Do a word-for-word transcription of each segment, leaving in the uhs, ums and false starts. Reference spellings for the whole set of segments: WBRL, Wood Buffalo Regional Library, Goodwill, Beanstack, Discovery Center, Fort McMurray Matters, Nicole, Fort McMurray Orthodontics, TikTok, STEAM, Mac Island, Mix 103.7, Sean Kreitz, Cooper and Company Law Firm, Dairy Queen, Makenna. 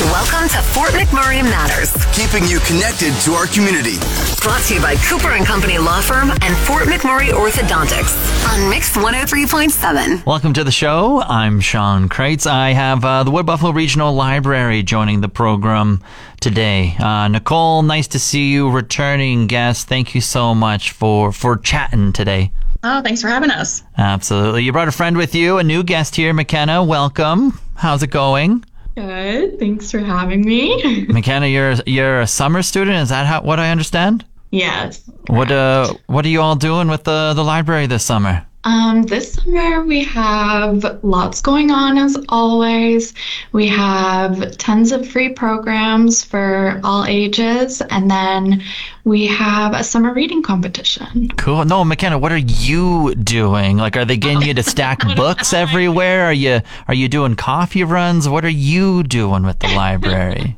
Welcome to Fort McMurray Matters. Keeping you connected to our community. Brought to you by Cooper and Company Law Firm and Fort McMurray Orthodontics on Mix one oh three point seven. Welcome to the show. I'm Sean Kreitz. I have uh, the Wood Buffalo Regional Library joining the program today. Uh, Nicole, nice to see you, returning guest. Thank you so much for, for chatting today. Oh, thanks for having us. Absolutely. You brought a friend with you, a new guest here, Makenna. Welcome. How's it going? Good. Thanks for having me. Makenna, you're you're a summer student. Is that how what I understand? Yes. Correct. What uh what are you all doing with the the library this summer? Um, this summer we have lots going on as always. We have tons of free programs for all ages, and then we have a summer reading competition. Cool. No, Makenna, what are you doing? Like, are they getting you to stack books everywhere? Are you are you doing coffee runs? What are you doing with the library?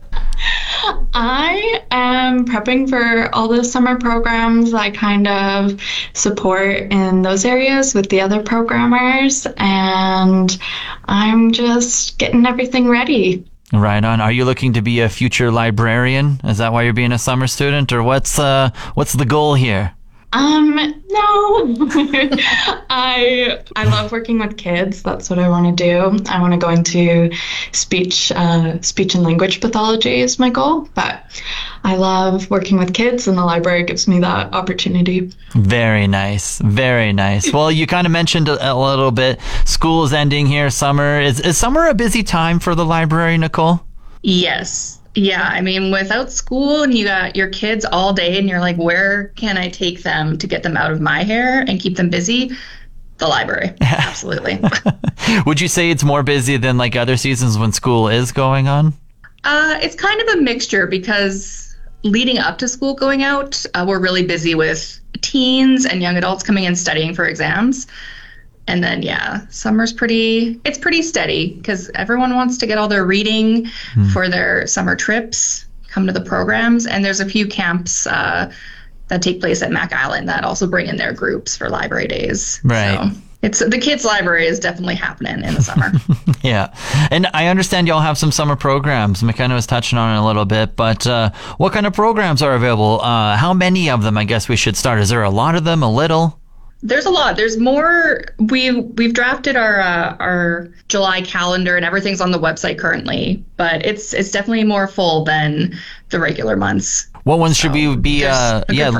I am prepping for all the summer programs. I kind of support in those areas with the other programmers, and I'm just getting everything ready. Right on. Are you looking to be a future librarian? Is that why you're being a summer student, or what's uh, what's the goal here? Um, no. I I love working with kids. That's what I want to do. I want to go into speech, uh, speech and language pathology is my goal, but I love working with kids, and the library gives me that opportunity. Very nice. Very nice. Well, you kind of mentioned a, a little bit, school's ending here, summer. Is, is summer a busy time for the library, Nicole? Yes. Yeah, I mean, without school and you got your kids all day and you're like, where can I take them to get them out of my hair and keep them busy? The library. Absolutely. Would you say it's more busy than like other seasons when school is going on? Uh, it's kind of a mixture, because leading up to school going out, uh, we're really busy with teens and young adults coming in studying for exams. And then, yeah, summer's pretty, it's pretty steady because everyone wants to get all their reading mm. for their summer trips, come to the programs. And there's a few camps uh, that take place at Mac Island that also bring in their groups for library days. Right. So it's the kids' library is definitely happening in the summer. Yeah. And I understand y'all have some summer programs. Makenna was touching on it a little bit, but uh, what kind of programs are available? Uh, how many of them, I guess we should start? Is there a lot of them, a little? There's a lot. There's more. We, we've drafted our uh, our July calendar, and everything's on the website currently. But it's it's definitely more full than the regular months. What ones so should we be uh, yeah,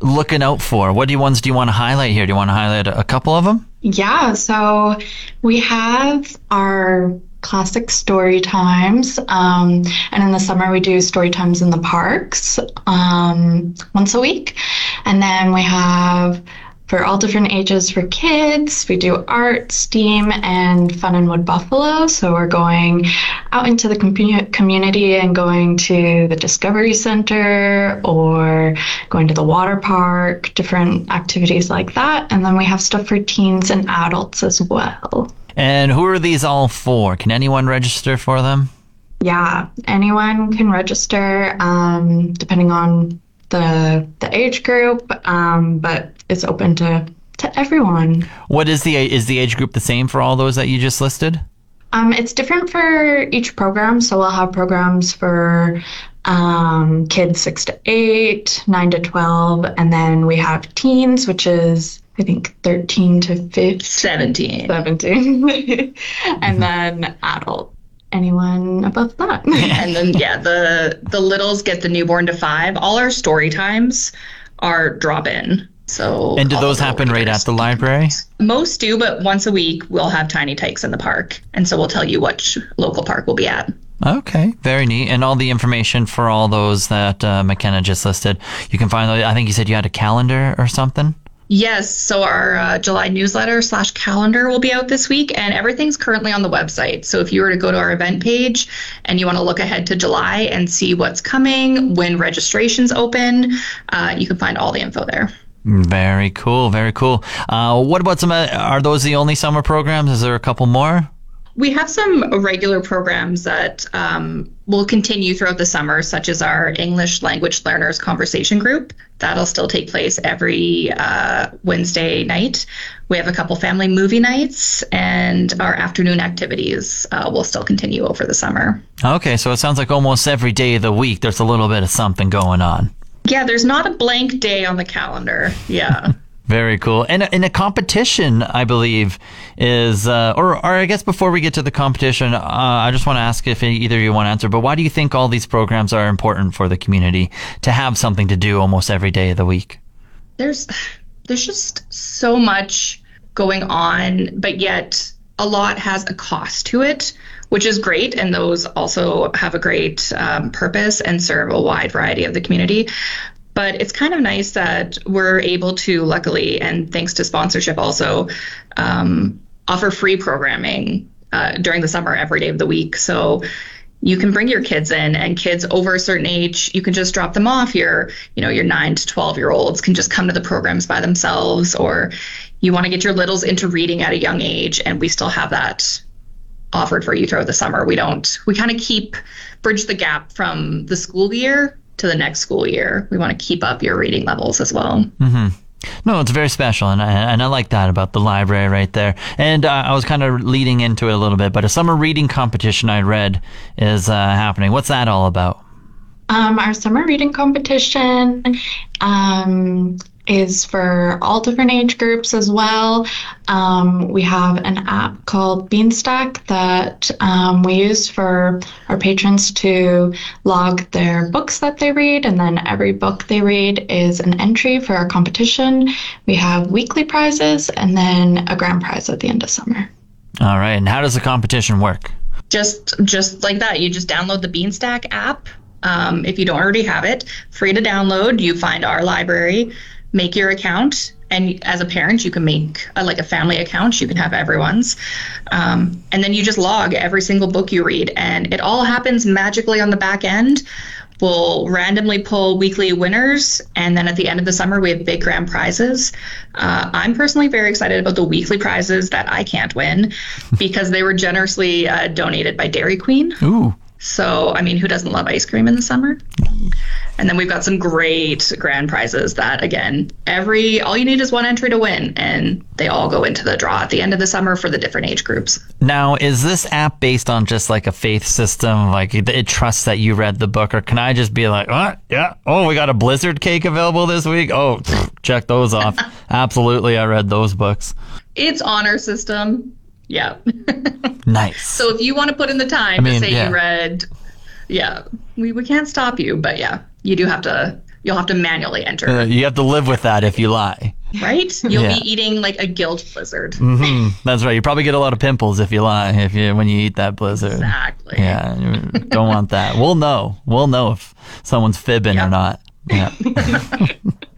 looking out for? What do ones do you want to highlight here? Do you want to highlight a couple of them? Yeah. So we have our classic story times, um, and in the summer we do story times in the parks um, once a week. And then we have... for all different ages for kids, we do art, STEAM, and fun in Wood Buffalo. So we're going out into the com- community and going to the Discovery Center or going to the water park, different activities like that. And then we have stuff for teens and adults as well. And who are these all for? Can anyone register for them? Yeah, anyone can register, um, depending on the the age group, um, but it's open to, to everyone. What is the is the age group the same for all those that you just listed? Um, it's different for each program. So we'll have programs for um, kids six to eight, nine to twelve, and then we have teens, which is I think thirteen to fifteen, seventeen, seventeen, and mm-hmm. then adults. Anyone above that. And then, yeah, the the littles get the newborn to five. All our story times are drop-in. So, and do those happen right at the library? Most do, but once a week we'll have Tiny Tykes in the park. And so we'll tell you which local park we'll be at. Okay, very neat. And all the information for all those that uh, Makenna just listed, you can find, I think you said you had a calendar or something? Yes, so our uh, July newsletter slash calendar will be out this week, and everything's currently on the website. So if you were to go to our event page and you want to look ahead to July and see what's coming, when registration's open, uh, you can find all the info there. Very cool, very cool. Uh, what about some, uh, are those the only summer programs? Is there a couple more? We have some regular programs that um, will continue throughout the summer, such as our English Language Learners Conversation Group. That'll still take place every uh, Wednesday night. We have a couple family movie nights, and our afternoon activities uh, will still continue over the summer. Okay, so it sounds like almost every day of the week there's a little bit of something going on. Yeah, there's not a blank day on the calendar. Yeah. Very cool. And, and a competition, I believe, is, uh, or, or I guess before we get to the competition, uh, I just want to ask if either of you want to answer, but why do you think all these programs are important for the community to have something to do almost every day of the week? There's, there's just so much going on, but yet a lot has a cost to it, which is great. And those also have a great um, purpose and serve a wide variety of the community. But it's kind of nice that we're able to, luckily, and thanks to sponsorship also, um, offer free programming uh, during the summer every day of the week. So you can bring your kids in, and kids over a certain age, you can just drop them off. Your, you know, your nine to twelve year olds can just come to the programs by themselves, or you want to get your littles into reading at a young age, and we still have that offered for you throughout the summer. We don't, we kind of keep, bridge the gap from the school year to the next school year. We want to keep up your reading levels as well. Mm-hmm. No, it's very special, and I, and I like that about the library right there. And uh, I was kind of leading into it a little bit, but a summer reading competition I read is uh, happening. What's that all about? Um, our summer reading competition um, is for all different age groups as well. Um, we have an app called Beanstack that um, we use for our patrons to log their books that they read, and then every book they read is an entry for our competition. We have weekly prizes and then a grand prize at the end of summer. All right, and how does the competition work? Just, just like that. You just download the Beanstack app. Um, if you don't already have it, free to download. You find our library, make your account, and as a parent, you can make a, like a family account. You can have everyone's, um, and then you just log every single book you read, and it all happens magically on the back end. We'll randomly pull weekly winners, and then at the end of the summer, we have big grand prizes. Uh, I'm personally very excited about the weekly prizes that I can't win because they were generously uh, donated by Dairy Queen. Ooh. So, I mean, who doesn't love ice cream in the summer? And then we've got some great grand prizes that, again, every all you need is one entry to win, and they all go into the draw at the end of the summer for the different age groups. Now, is this app based on just like a faith system? Like, it trusts that you read the book, or can I just be like, oh, yeah, oh, we got a Blizzard cake available this week? Oh, check those off. Absolutely, I read those books. It's honor system. Yeah. Nice. So if you want to put in the time I mean, to say yeah. you read, yeah, we, we can't stop you. But yeah, you do have to, you'll have to manually enter. Uh, you have to live with that if you lie. Right? You'll yeah. be eating like a guilt blizzard. Mm-hmm. That's right. You probably get a lot of pimples if you lie, if you when you eat that blizzard. Exactly. Yeah. Don't want that. We'll know. We'll know if someone's fibbing yeah. or not. Yeah.